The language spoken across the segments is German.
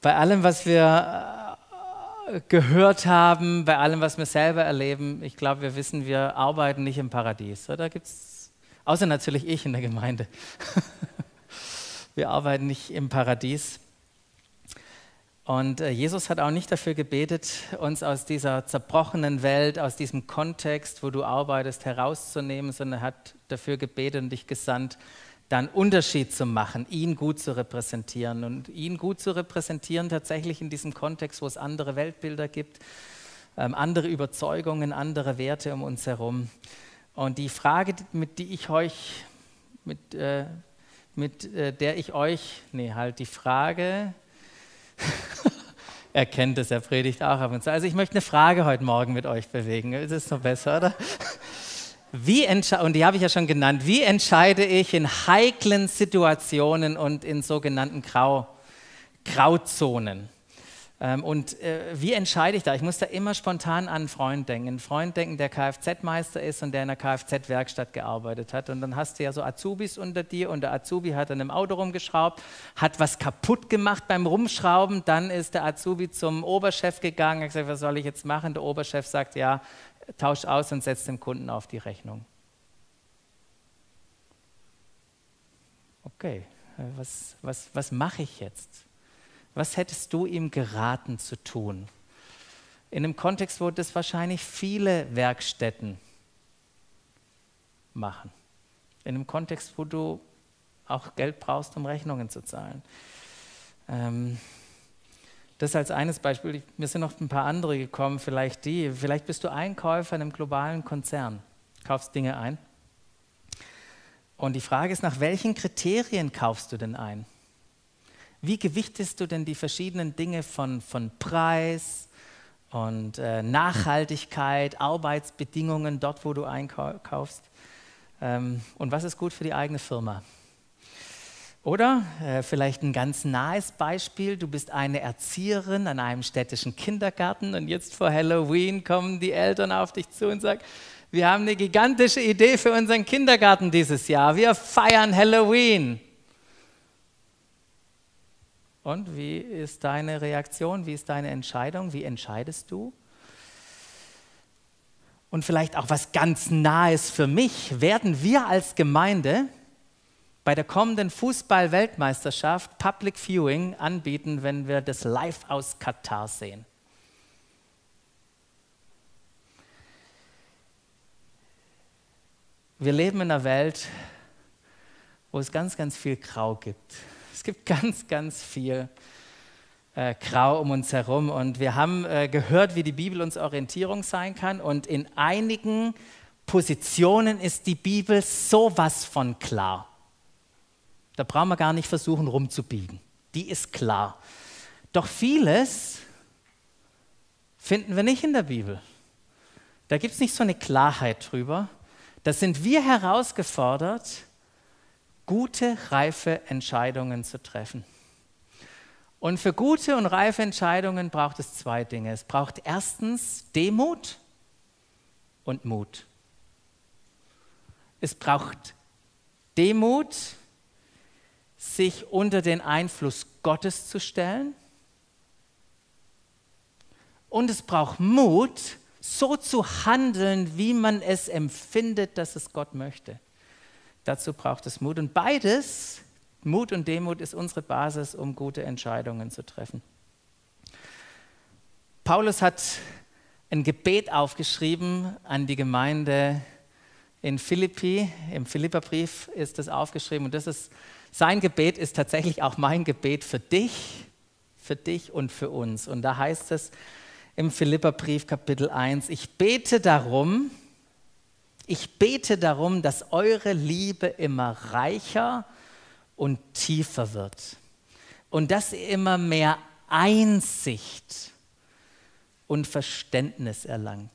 bei allem, was wir gehört haben, bei allem, was wir selber erleben, ich glaube, wir wissen, wir arbeiten nicht im Paradies. Da gibt's, außer natürlich ich in der Gemeinde. Wir arbeiten nicht im Paradies. Und Jesus hat auch nicht dafür gebetet, uns aus dieser zerbrochenen Welt, aus diesem Kontext, wo du arbeitest, herauszunehmen, sondern er hat dafür gebetet und dich gesandt, da einen Unterschied zu machen, ihn gut zu repräsentieren. Und ihn gut zu repräsentieren tatsächlich in diesem Kontext, wo es andere Weltbilder gibt, andere Überzeugungen, andere Werte um uns herum. Und die Frage, Er kennt es, er predigt auch ab und zu. Also ich möchte eine Frage heute Morgen mit euch bewegen. Ist es noch besser, oder? Und die habe ich ja schon genannt. Wie entscheide ich in heiklen Situationen und in sogenannten Grauzonen? Wie entscheide ich da? Ich muss da immer spontan an einen Freund denken. Einen Freund denken, der Kfz-Meister ist und der in einer Kfz-Werkstatt gearbeitet hat. Und dann hast du ja so Azubis unter dir und der Azubi hat an einem Auto rumgeschraubt, hat was kaputt gemacht beim Rumschrauben. Dann ist der Azubi zum Oberchef gegangen, hat gesagt, was soll ich jetzt machen? Der Oberchef sagt, ja, tausch aus und setz dem Kunden auf die Rechnung. Okay, was mache ich jetzt? Was hättest du ihm geraten zu tun? In einem Kontext, wo das wahrscheinlich viele Werkstätten machen. In einem Kontext, wo du auch Geld brauchst, um Rechnungen zu zahlen. Das als eines Beispiel. Mir sind noch ein paar andere gekommen, vielleicht bist du Einkäufer in einem globalen Konzern, kaufst Dinge ein. Und die Frage ist, nach welchen Kriterien kaufst du denn ein? Wie gewichtest du denn die verschiedenen Dinge von Preis und Nachhaltigkeit, Arbeitsbedingungen dort, wo du einkaufst? Und was ist gut für die eigene Firma? Oder vielleicht ein ganz nahes Beispiel, du bist eine Erzieherin an einem städtischen Kindergarten und jetzt vor Halloween kommen die Eltern auf dich zu und sagen, wir haben eine gigantische Idee für unseren Kindergarten dieses Jahr, wir feiern Halloween. Und wie ist deine Reaktion, wie ist deine Entscheidung, wie entscheidest du? Und vielleicht auch was ganz Nahes für mich, werden wir als Gemeinde bei der kommenden Fußball-Weltmeisterschaft Public Viewing anbieten, wenn wir das live aus Katar sehen? Wir leben in einer Welt, wo es ganz, ganz viel Grau gibt. Es gibt ganz, ganz viel Grau um uns herum und wir haben gehört, wie die Bibel uns Orientierung sein kann und in einigen Positionen ist die Bibel sowas von klar. Da brauchen wir gar nicht versuchen rumzubiegen, die ist klar. Doch vieles finden wir nicht in der Bibel. Da gibt es nicht so eine Klarheit drüber. Da sind wir herausgefordert, gute, reife Entscheidungen zu treffen. Und für gute und reife Entscheidungen braucht es zwei Dinge. Es braucht erstens Demut und Mut. Es braucht Demut, sich unter den Einfluss Gottes zu stellen. Und es braucht Mut, so zu handeln, wie man es empfindet, dass es Gott möchte. Dazu braucht es Mut. Und beides, Mut und Demut, ist unsere Basis, um gute Entscheidungen zu treffen. Paulus hat ein Gebet aufgeschrieben an die Gemeinde in Philippi. Im Philipperbrief ist das aufgeschrieben. Und sein Gebet ist tatsächlich auch mein Gebet für dich und für uns. Und da heißt es im Philipperbrief Kapitel 1, Ich bete darum, dass eure Liebe immer reicher und tiefer wird und dass ihr immer mehr Einsicht und Verständnis erlangt.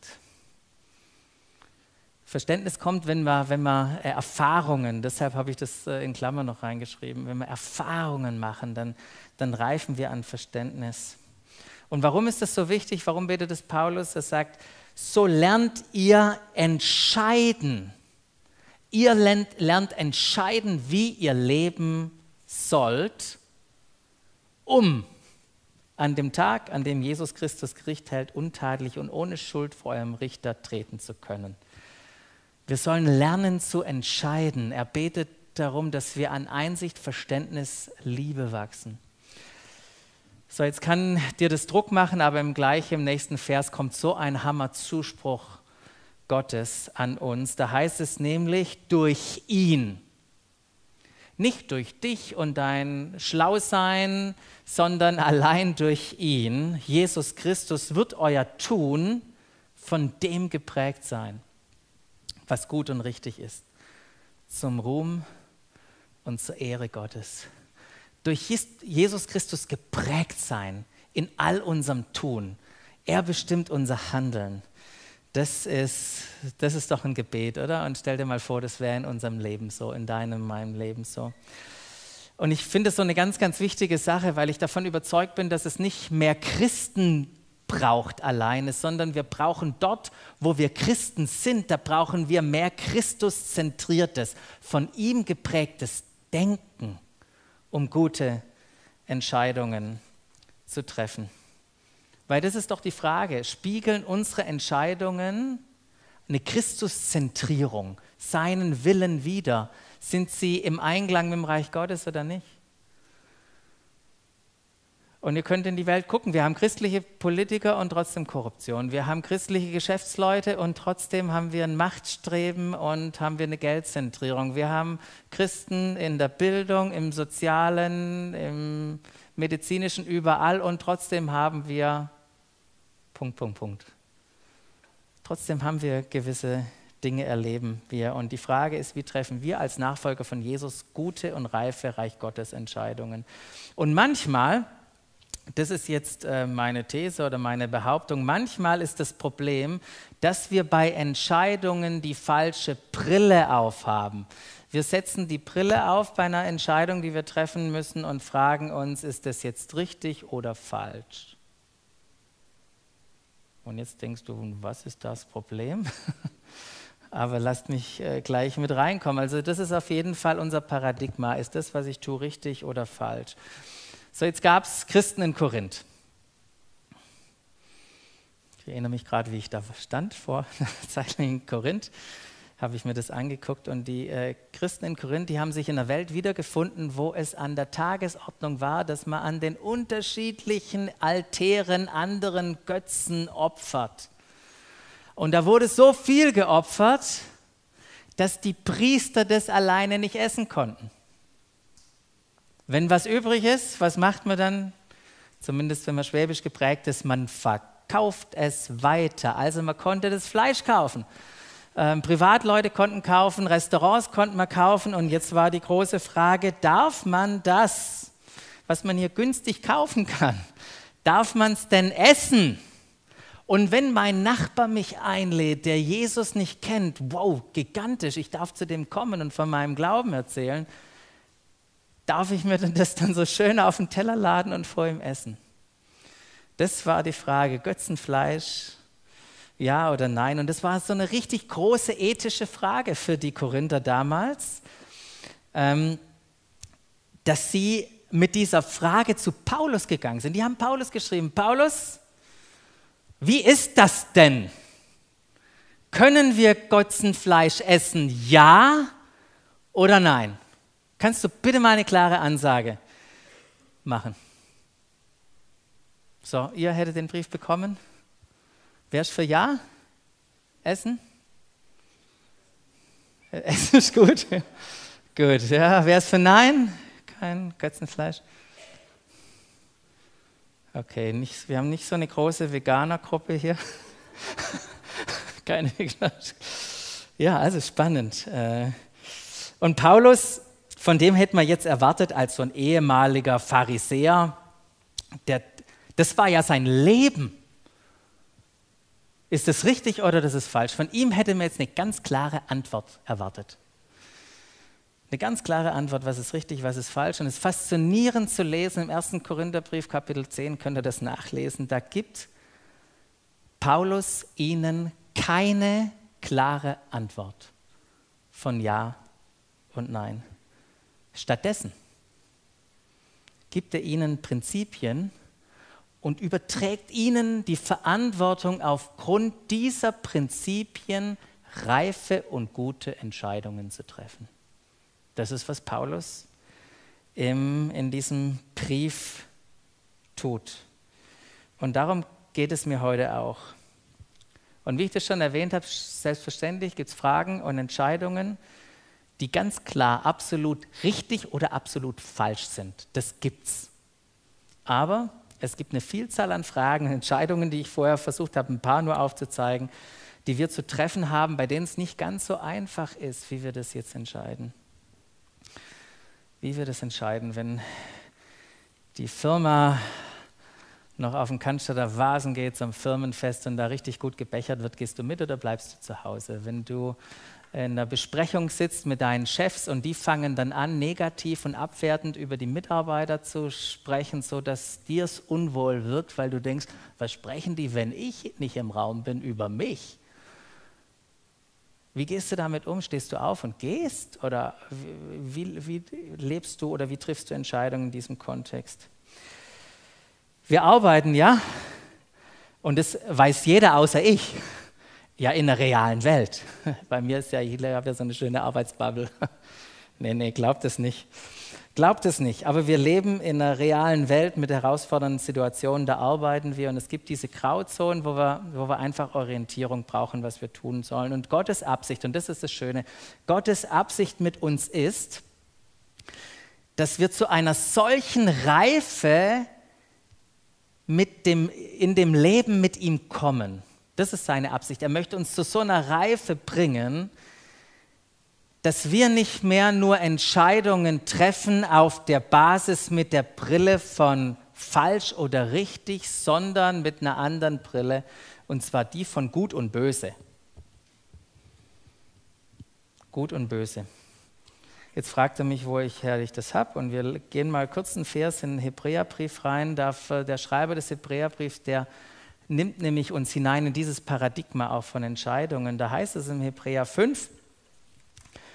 Verständnis kommt, wenn wir Erfahrungen, deshalb habe ich das in Klammern noch reingeschrieben, wenn wir Erfahrungen machen, dann reifen wir an Verständnis. Und warum ist das so wichtig? Warum betet es Paulus? Er sagt, so lernt ihr entscheiden. Ihr lernt entscheiden, wie ihr leben sollt, um an dem Tag, an dem Jesus Christus Gericht hält, untadelig und ohne Schuld vor einem Richter treten zu können. Wir sollen lernen zu entscheiden. Er betet darum, dass wir an Einsicht, Verständnis, Liebe wachsen. So, jetzt kann dir das Druck machen, aber im nächsten Vers kommt so ein Hammerzuspruch Gottes an uns. Da heißt es nämlich, durch ihn. Nicht durch dich und dein Schlausein, sondern allein durch ihn. Jesus Christus wird euer Tun von dem geprägt sein, was gut und richtig ist, zum Ruhm und zur Ehre Gottes. Durch Jesus Christus geprägt sein in all unserem Tun. Er bestimmt unser Handeln. Das ist doch ein Gebet, oder? Und stell dir mal vor, das wäre in unserem Leben so, in deinem, meinem Leben so. Und ich finde es so eine ganz, ganz wichtige Sache, weil ich davon überzeugt bin, dass es nicht mehr Christen braucht alleine, sondern wir brauchen dort, wo wir Christen sind, da brauchen wir mehr Christuszentriertes, von ihm geprägtes Denken, um gute Entscheidungen zu treffen. Weil das ist doch die Frage, spiegeln unsere Entscheidungen eine Christuszentrierung, seinen Willen wider? Sind sie im Einklang mit dem Reich Gottes oder nicht? Und ihr könnt in die Welt gucken, wir haben christliche Politiker und trotzdem Korruption. Wir haben christliche Geschäftsleute und trotzdem haben wir ein Machtstreben und haben wir eine Geldzentrierung. Wir haben Christen in der Bildung, im Sozialen, im Medizinischen, überall und trotzdem haben wir ... Trotzdem haben wir gewisse Dinge erleben wir. Und die Frage ist, wie treffen wir als Nachfolger von Jesus gute und reife Reich Gottes Entscheidungen? Und manchmal, das ist jetzt meine These oder meine Behauptung, manchmal ist das Problem, dass wir bei Entscheidungen die falsche Brille aufhaben. Wir setzen die Brille auf bei einer Entscheidung, die wir treffen müssen und fragen uns, ist das jetzt richtig oder falsch? Und jetzt denkst du, was ist das Problem? Aber lasst mich gleich mit reinkommen. Also das ist auf jeden Fall unser Paradigma. Ist das, was ich tue, richtig oder falsch? So, jetzt gab es Christen in Korinth. Ich erinnere mich gerade, wie ich da stand vor einer Zeit in Korinth. Habe ich mir das angeguckt und die Christen in Korinth, die haben sich in einer Welt wiedergefunden, wo es an der Tagesordnung war, dass man an den unterschiedlichen Altären anderen Götzen opfert. Und da wurde so viel geopfert, dass die Priester das alleine nicht essen konnten. Wenn was übrig ist, was macht man dann? Zumindest wenn man schwäbisch geprägt ist, man verkauft es weiter. Also man konnte das Fleisch kaufen. Privatleute konnten kaufen, Restaurants konnten man kaufen und jetzt war die große Frage, darf man das, was man hier günstig kaufen kann, darf man es denn essen? Und wenn mein Nachbar mich einlädt, der Jesus nicht kennt, wow, gigantisch, ich darf zu dem kommen und von meinem Glauben erzählen, darf ich mir denn das dann so schön auf den Teller laden und vor ihm essen? Das war die Frage, Götzenfleisch, ja oder nein? Und das war so eine richtig große ethische Frage für die Korinther damals, dass sie mit dieser Frage zu Paulus gegangen sind. Die haben Paulus geschrieben, Paulus, wie ist das denn? Können wir Götzenfleisch essen, ja oder nein? Kannst du bitte mal eine klare Ansage machen? So, ihr hättet den Brief bekommen. Wärst für ja? Essen? Essen ist gut. Gut, ja. Wärst für nein? Kein Götzenfleisch. Okay, wir haben nicht so eine große Veganergruppe hier. Keine Veganer. Ja, also spannend. Und Paulus, von dem hätte man jetzt erwartet, als so ein ehemaliger Pharisäer, das war ja sein Leben. Ist das richtig oder das ist falsch? Von ihm hätte man jetzt eine ganz klare Antwort erwartet. Eine ganz klare Antwort, was ist richtig, was ist falsch. Und es ist faszinierend zu lesen, im 1. Korintherbrief, Kapitel 10, könnt ihr das nachlesen, da gibt Paulus ihnen keine klare Antwort von Ja und Nein. Stattdessen gibt er ihnen Prinzipien und überträgt ihnen die Verantwortung, aufgrund dieser Prinzipien reife und gute Entscheidungen zu treffen. Das ist, was Paulus in diesem Brief tut. Und darum geht es mir heute auch. Und wie ich das schon erwähnt habe, selbstverständlich gibt es Fragen und Entscheidungen, die ganz klar absolut richtig oder absolut falsch sind. Das gibt's. Aber es gibt eine Vielzahl an Fragen und Entscheidungen, die ich vorher versucht habe, ein paar nur aufzuzeigen, die wir zu treffen haben, bei denen es nicht ganz so einfach ist, wie wir das jetzt entscheiden. Wie wir das entscheiden, wenn die Firma noch auf den Cannstatter Wasen geht zum Firmenfest und da richtig gut gebechert wird, gehst du mit oder bleibst du zu Hause? Wenn du in einer Besprechung sitzt mit deinen Chefs und die fangen dann an, negativ und abwertend über die Mitarbeiter zu sprechen, sodass dir es unwohl wird, weil du denkst, was sprechen die, wenn ich nicht im Raum bin, über mich? Wie gehst du damit um? Stehst du auf und gehst? Oder wie lebst du oder wie triffst du Entscheidungen in diesem Kontext? Wir arbeiten, ja, und das weiß jeder außer ich, ja, in der realen Welt. Bei mir ist ja, ich habe ja so eine schöne Arbeitsbubble. Nee, glaubt es nicht. Glaubt es nicht, aber wir leben in einer realen Welt mit herausfordernden Situationen, da arbeiten wir und es gibt diese Grauzonen, wo wir einfach Orientierung brauchen, was wir tun sollen. Und Gottes Absicht, und das ist das Schöne, Gottes Absicht mit uns ist, dass wir zu einer solchen Reife in dem Leben mit ihm kommen. Das ist seine Absicht. Er möchte uns zu so einer Reife bringen, dass wir nicht mehr nur Entscheidungen treffen auf der Basis mit der Brille von falsch oder richtig, sondern mit einer anderen Brille, und zwar die von Gut und Böse. Gut und Böse. Jetzt fragt er mich, woher ich das habe. Und wir gehen mal kurz einen Vers in den Hebräerbrief rein. Der Schreiber des Hebräerbriefs, der nimmt nämlich uns hinein in dieses Paradigma auch von Entscheidungen. Da heißt es im Hebräer 5,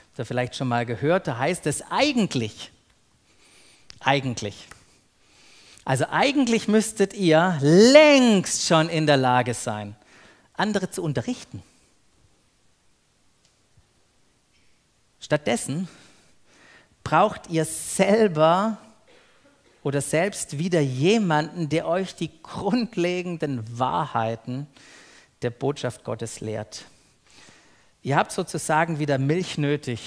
habt ihr vielleicht schon mal gehört, da heißt es eigentlich. Also eigentlich müsstet ihr längst schon in der Lage sein, andere zu unterrichten. Stattdessen braucht ihr selber oder selbst wieder jemanden, der euch die grundlegenden Wahrheiten der Botschaft Gottes lehrt. Ihr habt sozusagen wieder Milch nötig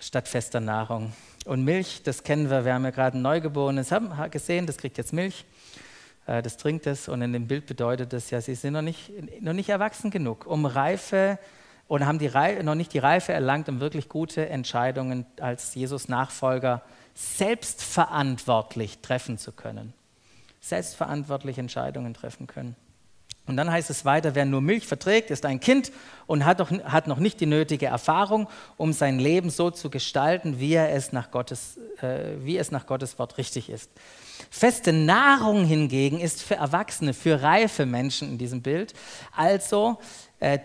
statt fester Nahrung. Und Milch, das kennen wir, wir haben ja gerade ein Neugeborenes gesehen, das kriegt jetzt Milch, das trinkt es. Und in dem Bild bedeutet das ja, sie sind noch nicht erwachsen genug, um Reife und haben noch nicht die Reife erlangt, um wirklich gute Entscheidungen als Jesus-Nachfolger selbstverantwortlich treffen zu können. Selbstverantwortlich Entscheidungen treffen können. Und dann heißt es weiter, wer nur Milch verträgt, ist ein Kind und hat noch nicht die nötige Erfahrung, um sein Leben so zu gestalten, wie es nach Gottes Wort richtig ist. Feste Nahrung hingegen ist für Erwachsene, für reife Menschen in diesem Bild, also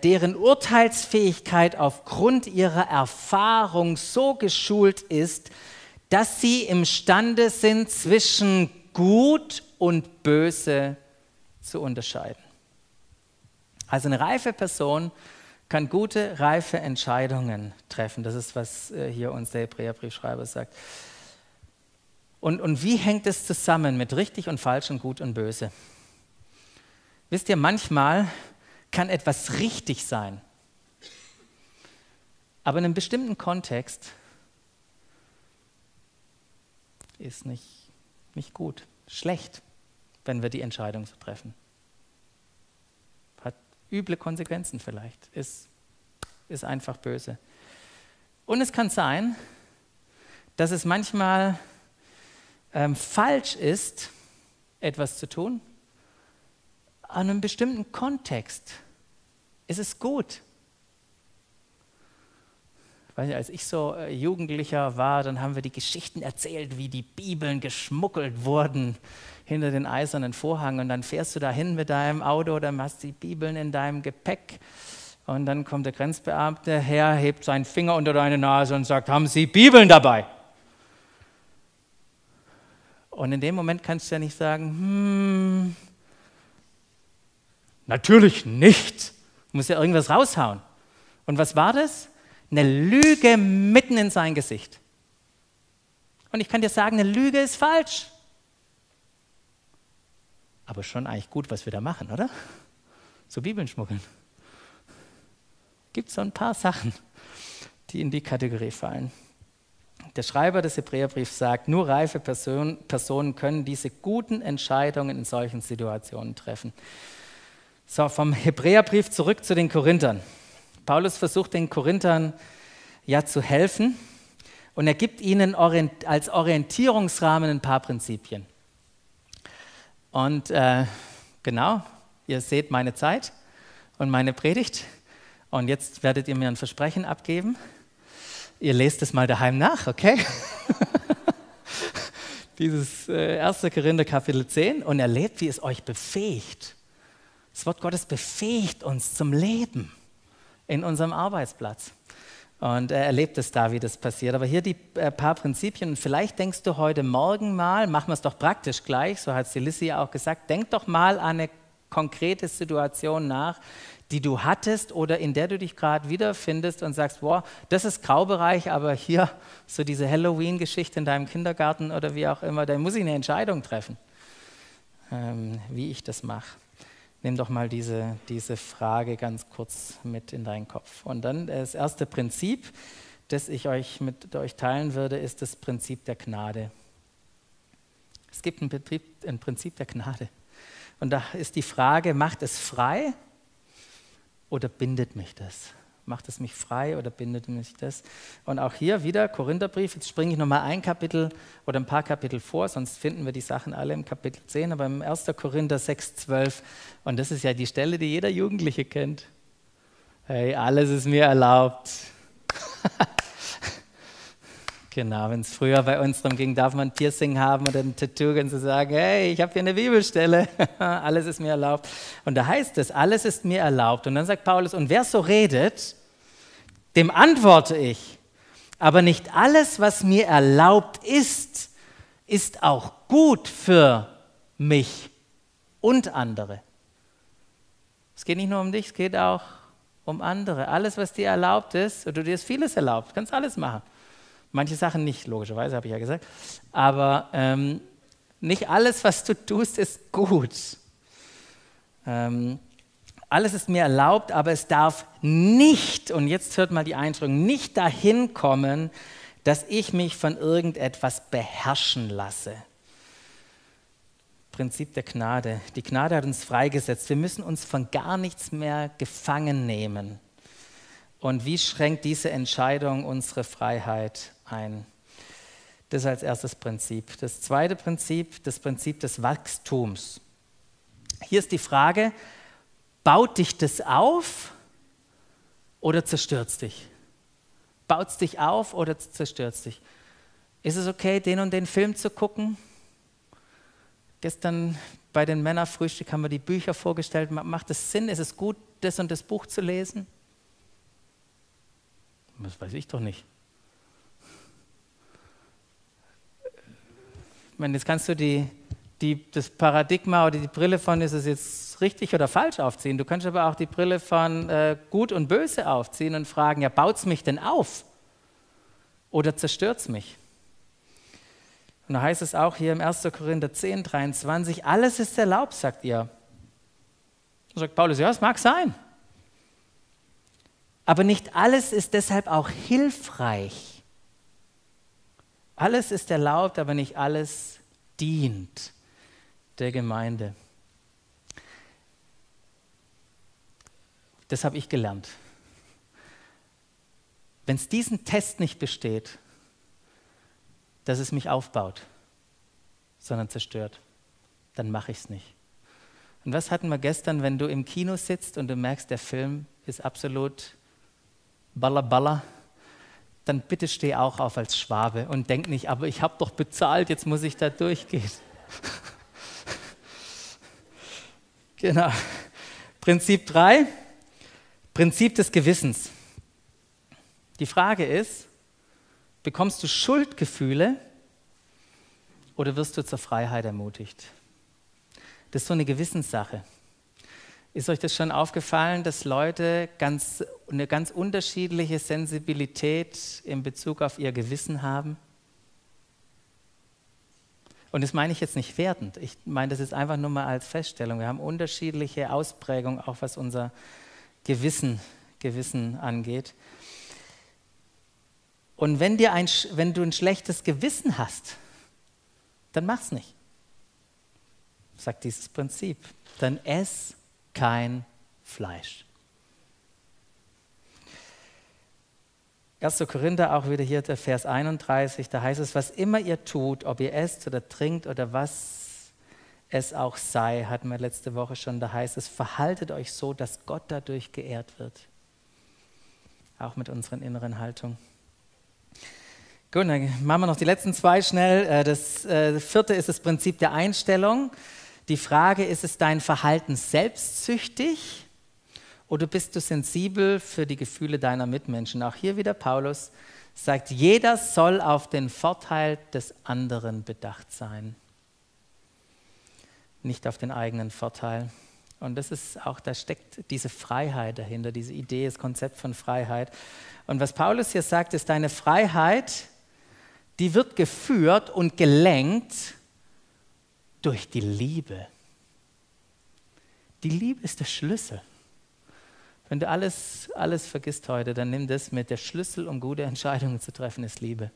deren Urteilsfähigkeit aufgrund ihrer Erfahrung so geschult ist, dass sie imstande sind, zwischen Gut und Böse zu unterscheiden. Also eine reife Person kann gute, reife Entscheidungen treffen. Das ist, was hier uns der Hebräerbriefschreiber sagt. Und wie hängt es zusammen mit richtig und falsch und gut und böse? Wisst ihr, manchmal kann etwas richtig sein, aber in einem bestimmten Kontext ist nicht gut, schlecht, wenn wir die Entscheidung so treffen. Hat üble Konsequenzen vielleicht, ist einfach böse. Und es kann sein, dass es manchmal falsch ist, etwas zu tun, an einem bestimmten Kontext ist es gut. Als ich so Jugendlicher war, dann haben wir die Geschichten erzählt, wie die Bibeln geschmuggelt wurden hinter den eisernen Vorhang. Und dann fährst du dahin mit deinem Auto, dann hast du die Bibeln in deinem Gepäck. Und dann kommt der Grenzbeamte her, hebt seinen Finger unter deine Nase und sagt, haben Sie Bibeln dabei? Und in dem Moment kannst du ja nicht sagen, natürlich nicht. Du musst ja irgendwas raushauen. Und was war das? Eine Lüge mitten in sein Gesicht. Und ich kann dir sagen, eine Lüge ist falsch. Aber schon eigentlich gut, was wir da machen, oder? So Bibeln schmuggeln. Gibt so ein paar Sachen, die in die Kategorie fallen. Der Schreiber des Hebräerbriefs sagt, nur reife Personen können diese guten Entscheidungen in solchen Situationen treffen. So, vom Hebräerbrief zurück zu den Korinthern. Paulus versucht den Korinthern ja zu helfen und er gibt ihnen als Orientierungsrahmen ein paar Prinzipien. Und genau, ihr seht meine Zeit und meine Predigt. Und jetzt werdet ihr mir ein Versprechen abgeben. Ihr lest es mal daheim nach, okay? Dieses 1. Korinther Kapitel 10 und erlebt, wie es euch befähigt. Das Wort Gottes befähigt uns zum Leben in unserem Arbeitsplatz. Und er erlebt es da, wie das passiert. Aber hier die paar Prinzipien. Und vielleicht denkst du heute Morgen mal, machen wir es doch praktisch gleich, so hat es die Lissi auch gesagt, denk doch mal an eine konkrete Situation nach, die du hattest oder in der du dich gerade wiederfindest und sagst, boah, das ist Graubereich, aber hier so diese Halloween-Geschichte in deinem Kindergarten oder wie auch immer, da muss ich eine Entscheidung treffen, wie ich das mache. Nimm doch mal diese Frage ganz kurz mit in deinen Kopf. Und dann das erste Prinzip, das ich euch mit euch teilen würde, ist das Prinzip der Gnade. Es gibt ein Prinzip der Gnade. Und da ist die Frage, macht es frei oder bindet mich das? Macht es mich frei oder bindet mich das? Und auch hier wieder Korintherbrief, jetzt springe ich nochmal ein Kapitel oder ein paar Kapitel vor, sonst finden wir die Sachen alle im Kapitel 10, aber im 1. Korinther 6,12. Und das ist ja die Stelle, die jeder Jugendliche kennt. Hey, alles ist mir erlaubt. Genau, wenn es früher bei uns darum ging, darf man ein Piercing haben oder ein Tattoo und zu sagen, hey, ich habe hier eine Bibelstelle, alles ist mir erlaubt. Und da heißt es, alles ist mir erlaubt. Und dann sagt Paulus, und wer so redet, dem antworte ich. Aber nicht alles, was mir erlaubt ist, ist auch gut für mich und andere. Es geht nicht nur um dich, es geht auch um andere. Alles, was dir erlaubt ist, oder dir ist vieles erlaubt, du kannst alles machen. Manche Sachen nicht, logischerweise, habe ich ja gesagt. Aber nicht alles, was du tust, ist gut. Alles ist mir erlaubt, aber es darf nicht, und jetzt hört mal die Einschränkung, nicht dahin kommen, dass ich mich von irgendetwas beherrschen lasse. Prinzip der Gnade. Die Gnade hat uns freigesetzt. Wir müssen uns von gar nichts mehr gefangen nehmen. Und wie schränkt diese Entscheidung unsere Freiheit ein? Das als erstes Prinzip. Das zweite Prinzip, das Prinzip des Wachstums. Hier ist die Frage, baut dich das auf oder zerstört dich? Baut es dich auf oder zerstört dich? Ist es okay, den und den Film zu gucken? Gestern bei den Männerfrühstück haben wir die Bücher vorgestellt. Macht es Sinn? Ist es gut, das und das Buch zu lesen? Das weiß ich doch nicht. Ich meine, jetzt kannst du das Paradigma oder die Brille von, ist es jetzt richtig oder falsch, aufziehen. Du kannst aber auch die Brille von Gut und Böse aufziehen und fragen, ja, baut es mich denn auf oder zerstört es mich? Und da heißt es auch hier im 1. Korinther 10, 23, alles ist erlaubt, sagt ihr. Und sagt Paulus, ja, es mag sein. Aber nicht alles ist deshalb auch hilfreich. Alles ist erlaubt, aber nicht alles dient der Gemeinde. Das habe ich gelernt. Wenn es diesen Test nicht besteht, dass es mich aufbaut, sondern zerstört, dann mache ich es nicht. Und was hatten wir gestern, wenn du im Kino sitzt und du merkst, der Film ist absolut Balla, balla, dann bitte steh auch auf als Schwabe und denk nicht, aber ich habe doch bezahlt, jetzt muss ich da durchgehen. Genau. Prinzip 3, Prinzip des Gewissens. Die Frage ist, bekommst du Schuldgefühle oder wirst du zur Freiheit ermutigt? Das ist so eine Gewissenssache. Ist euch das schon aufgefallen, dass Leute eine ganz unterschiedliche Sensibilität in Bezug auf ihr Gewissen haben? Und das meine ich jetzt nicht wertend. Ich meine das jetzt einfach nur mal als Feststellung. Wir haben unterschiedliche Ausprägungen, auch was unser Gewissen angeht. Und wenn du ein schlechtes Gewissen hast, dann mach's nicht. Sagt dieses Prinzip. Dann ess kein Fleisch. 1. Korinther, auch wieder hier der Vers 31, da heißt es, was immer ihr tut, ob ihr esst oder trinkt oder was es auch sei, hatten wir letzte Woche schon, da heißt es, verhaltet euch so, dass Gott dadurch geehrt wird. Auch mit unseren inneren Haltungen. Gut, dann machen wir noch die letzten zwei schnell. Das vierte ist das Prinzip der Einstellung. Die Frage ist dein Verhalten selbstsüchtig? Oder bist du sensibel für die Gefühle deiner Mitmenschen? Auch hier wieder Paulus sagt, jeder soll auf den Vorteil des anderen bedacht sein. Nicht auf den eigenen Vorteil. Und das ist auch, da steckt diese Freiheit dahinter, diese Idee, das Konzept von Freiheit. Und was Paulus hier sagt, ist, deine Freiheit, die wird geführt und gelenkt durch die Liebe. Die Liebe ist der Schlüssel. Wenn du alles vergisst heute, dann nimm das mit. Der Schlüssel, um gute Entscheidungen zu treffen, ist Liebe.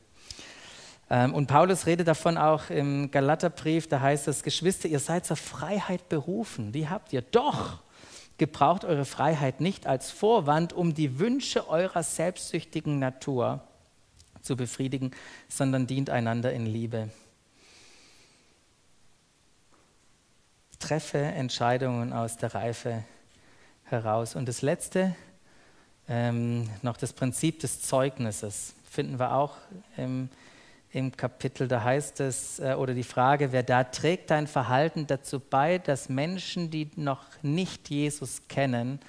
Und Paulus redet davon auch im Galaterbrief, da heißt es, Geschwister, ihr seid zur Freiheit berufen, die habt ihr. Doch gebraucht eure Freiheit nicht als Vorwand, um die Wünsche eurer selbstsüchtigen Natur zu befriedigen, sondern dient einander in Liebe. Treffe Entscheidungen aus der Reife heraus. Und das Letzte, noch das Prinzip des Zeugnisses, finden wir auch im Kapitel, da heißt es, oder die Frage, wer da trägt dein Verhalten dazu bei, dass Menschen, die noch nicht Jesus kennen,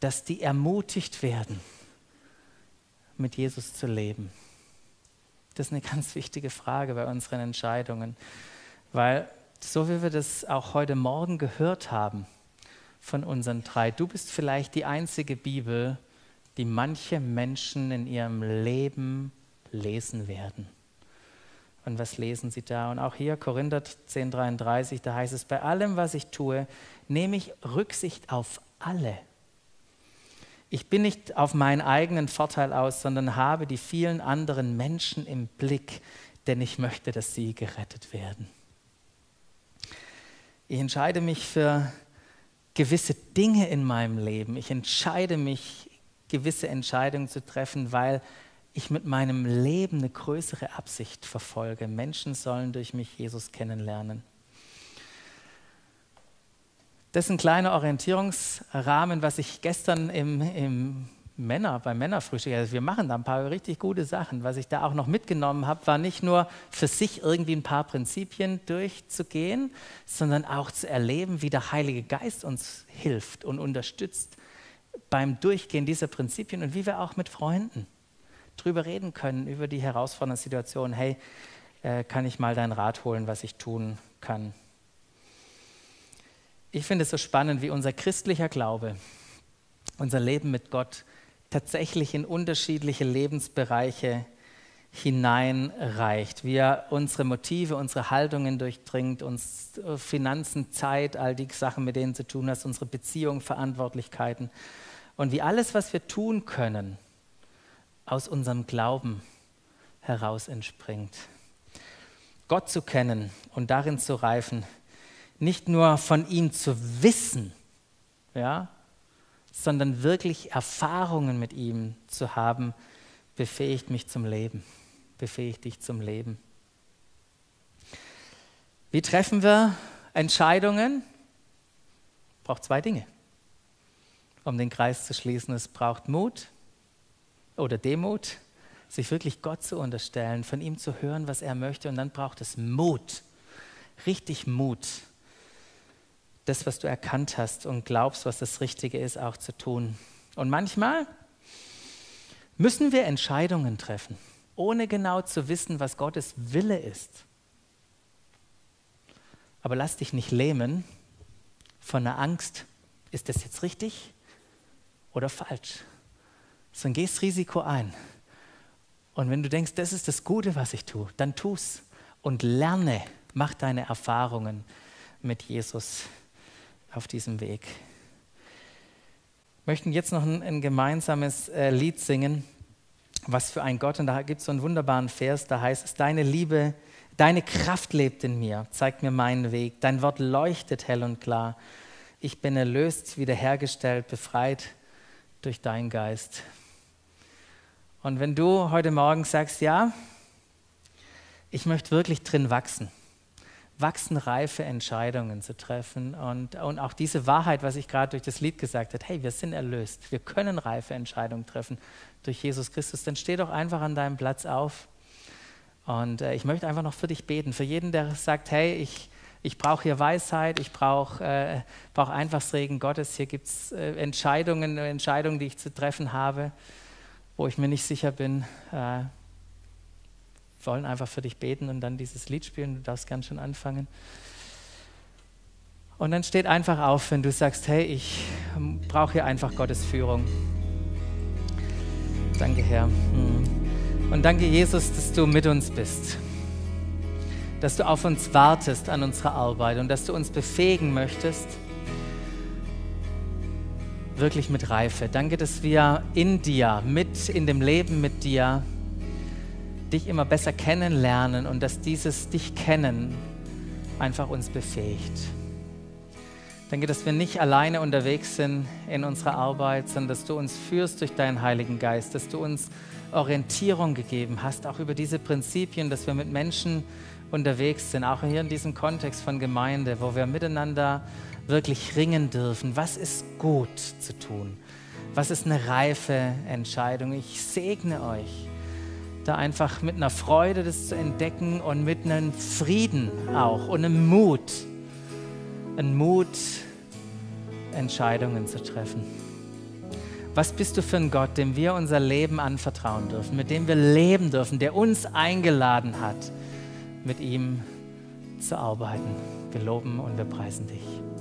dass die ermutigt werden, mit Jesus zu leben. Das ist eine ganz wichtige Frage bei unseren Entscheidungen, weil so wie wir das auch heute Morgen gehört haben, von unseren drei. Du bist vielleicht die einzige Bibel, die manche Menschen in ihrem Leben lesen werden. Und was lesen sie da? Und auch hier, Korinther 10,33, da heißt es, bei allem, was ich tue, nehme ich Rücksicht auf alle. Ich bin nicht auf meinen eigenen Vorteil aus, sondern habe die vielen anderen Menschen im Blick, denn ich möchte, dass sie gerettet werden. Ich entscheide mich für gewisse Dinge in meinem Leben. Ich entscheide mich, gewisse Entscheidungen zu treffen, weil ich mit meinem Leben eine größere Absicht verfolge. Menschen sollen durch mich Jesus kennenlernen. Das ist ein kleiner Orientierungsrahmen, was ich gestern beim Männerfrühstück, also wir machen da ein paar richtig gute Sachen. Was ich da auch noch mitgenommen habe, war nicht nur für sich irgendwie ein paar Prinzipien durchzugehen, sondern auch zu erleben, wie der Heilige Geist uns hilft und unterstützt beim Durchgehen dieser Prinzipien und wie wir auch mit Freunden drüber reden können, über die herausfordernde Situation. Hey, kann ich mal deinen Rat holen, was ich tun kann? Ich finde es so spannend, wie unser christlicher Glaube, unser Leben mit Gott tatsächlich in unterschiedliche Lebensbereiche hineinreicht, wie er unsere Motive, unsere Haltungen durchdringt, uns Finanzen, Zeit, all die Sachen, mit denen zu tun hast, unsere Beziehungen, Verantwortlichkeiten und wie alles, was wir tun können, aus unserem Glauben heraus entspringt. Gott zu kennen und darin zu reifen, nicht nur von ihm zu wissen, ja, sondern wirklich Erfahrungen mit ihm zu haben, befähigt dich zum Leben. Wie treffen wir Entscheidungen? Braucht zwei Dinge. Um den Kreis zu schließen, es braucht Mut oder Demut, sich wirklich Gott zu unterstellen, von ihm zu hören, was er möchte. Und dann braucht es Mut, richtig Mut, das, was du erkannt hast und glaubst, was das Richtige ist, auch zu tun. Und manchmal müssen wir Entscheidungen treffen, ohne genau zu wissen, was Gottes Wille ist. Aber lass dich nicht lähmen von der Angst, ist das jetzt richtig oder falsch? Sondern gehst Risiko ein. Und wenn du denkst, das ist das Gute, was ich tue, dann tu's und lerne, mach deine Erfahrungen mit Jesus auf diesem Weg. Wir möchten jetzt noch ein gemeinsames Lied singen, was für ein Gott, und da gibt es so einen wunderbaren Vers, da heißt es, deine Liebe, deine Kraft lebt in mir, zeig mir meinen Weg, dein Wort leuchtet hell und klar, ich bin erlöst, wiederhergestellt, befreit durch deinen Geist. Und wenn du heute Morgen sagst, ja, ich möchte wirklich drin wachsen, reife Entscheidungen zu treffen und auch diese Wahrheit, was ich gerade durch das Lied gesagt habe, hey, wir sind erlöst, wir können reife Entscheidungen treffen durch Jesus Christus, dann steh doch einfach an deinem Platz auf. Und ich möchte einfach noch für dich beten, für jeden, der sagt, hey, ich brauche hier Weisheit, ich brauche einfach das Regen Gottes, hier gibt es Entscheidungen, die ich zu treffen habe, wo ich mir nicht sicher bin, wollen einfach für dich beten und dann dieses Lied spielen. Du darfst gern schon anfangen. Und dann steht einfach auf, wenn du sagst, hey, ich brauche hier einfach Gottes Führung. Danke, Herr. Und danke, Jesus, dass du mit uns bist, dass du auf uns wartest an unserer Arbeit und dass du uns befähigen möchtest, wirklich mit Reife. Danke, dass wir in dir, mit in dem Leben mit dir, dich immer besser kennenlernen und dass dieses dich kennen einfach uns befähigt. Danke, dass wir nicht alleine unterwegs sind in unserer Arbeit, sondern dass du uns führst durch deinen Heiligen Geist, dass du uns Orientierung gegeben hast, auch über diese Prinzipien, dass wir mit Menschen unterwegs sind, auch hier in diesem Kontext von Gemeinde, wo wir miteinander wirklich ringen dürfen. Was ist gut zu tun? Was ist eine reife Entscheidung? Ich segne euch, da einfach mit einer Freude das zu entdecken und mit einem Frieden auch und einem Mut, Entscheidungen zu treffen. Was bist du für ein Gott, dem wir unser Leben anvertrauen dürfen, mit dem wir leben dürfen, der uns eingeladen hat, mit ihm zu arbeiten. Wir loben und wir preisen dich.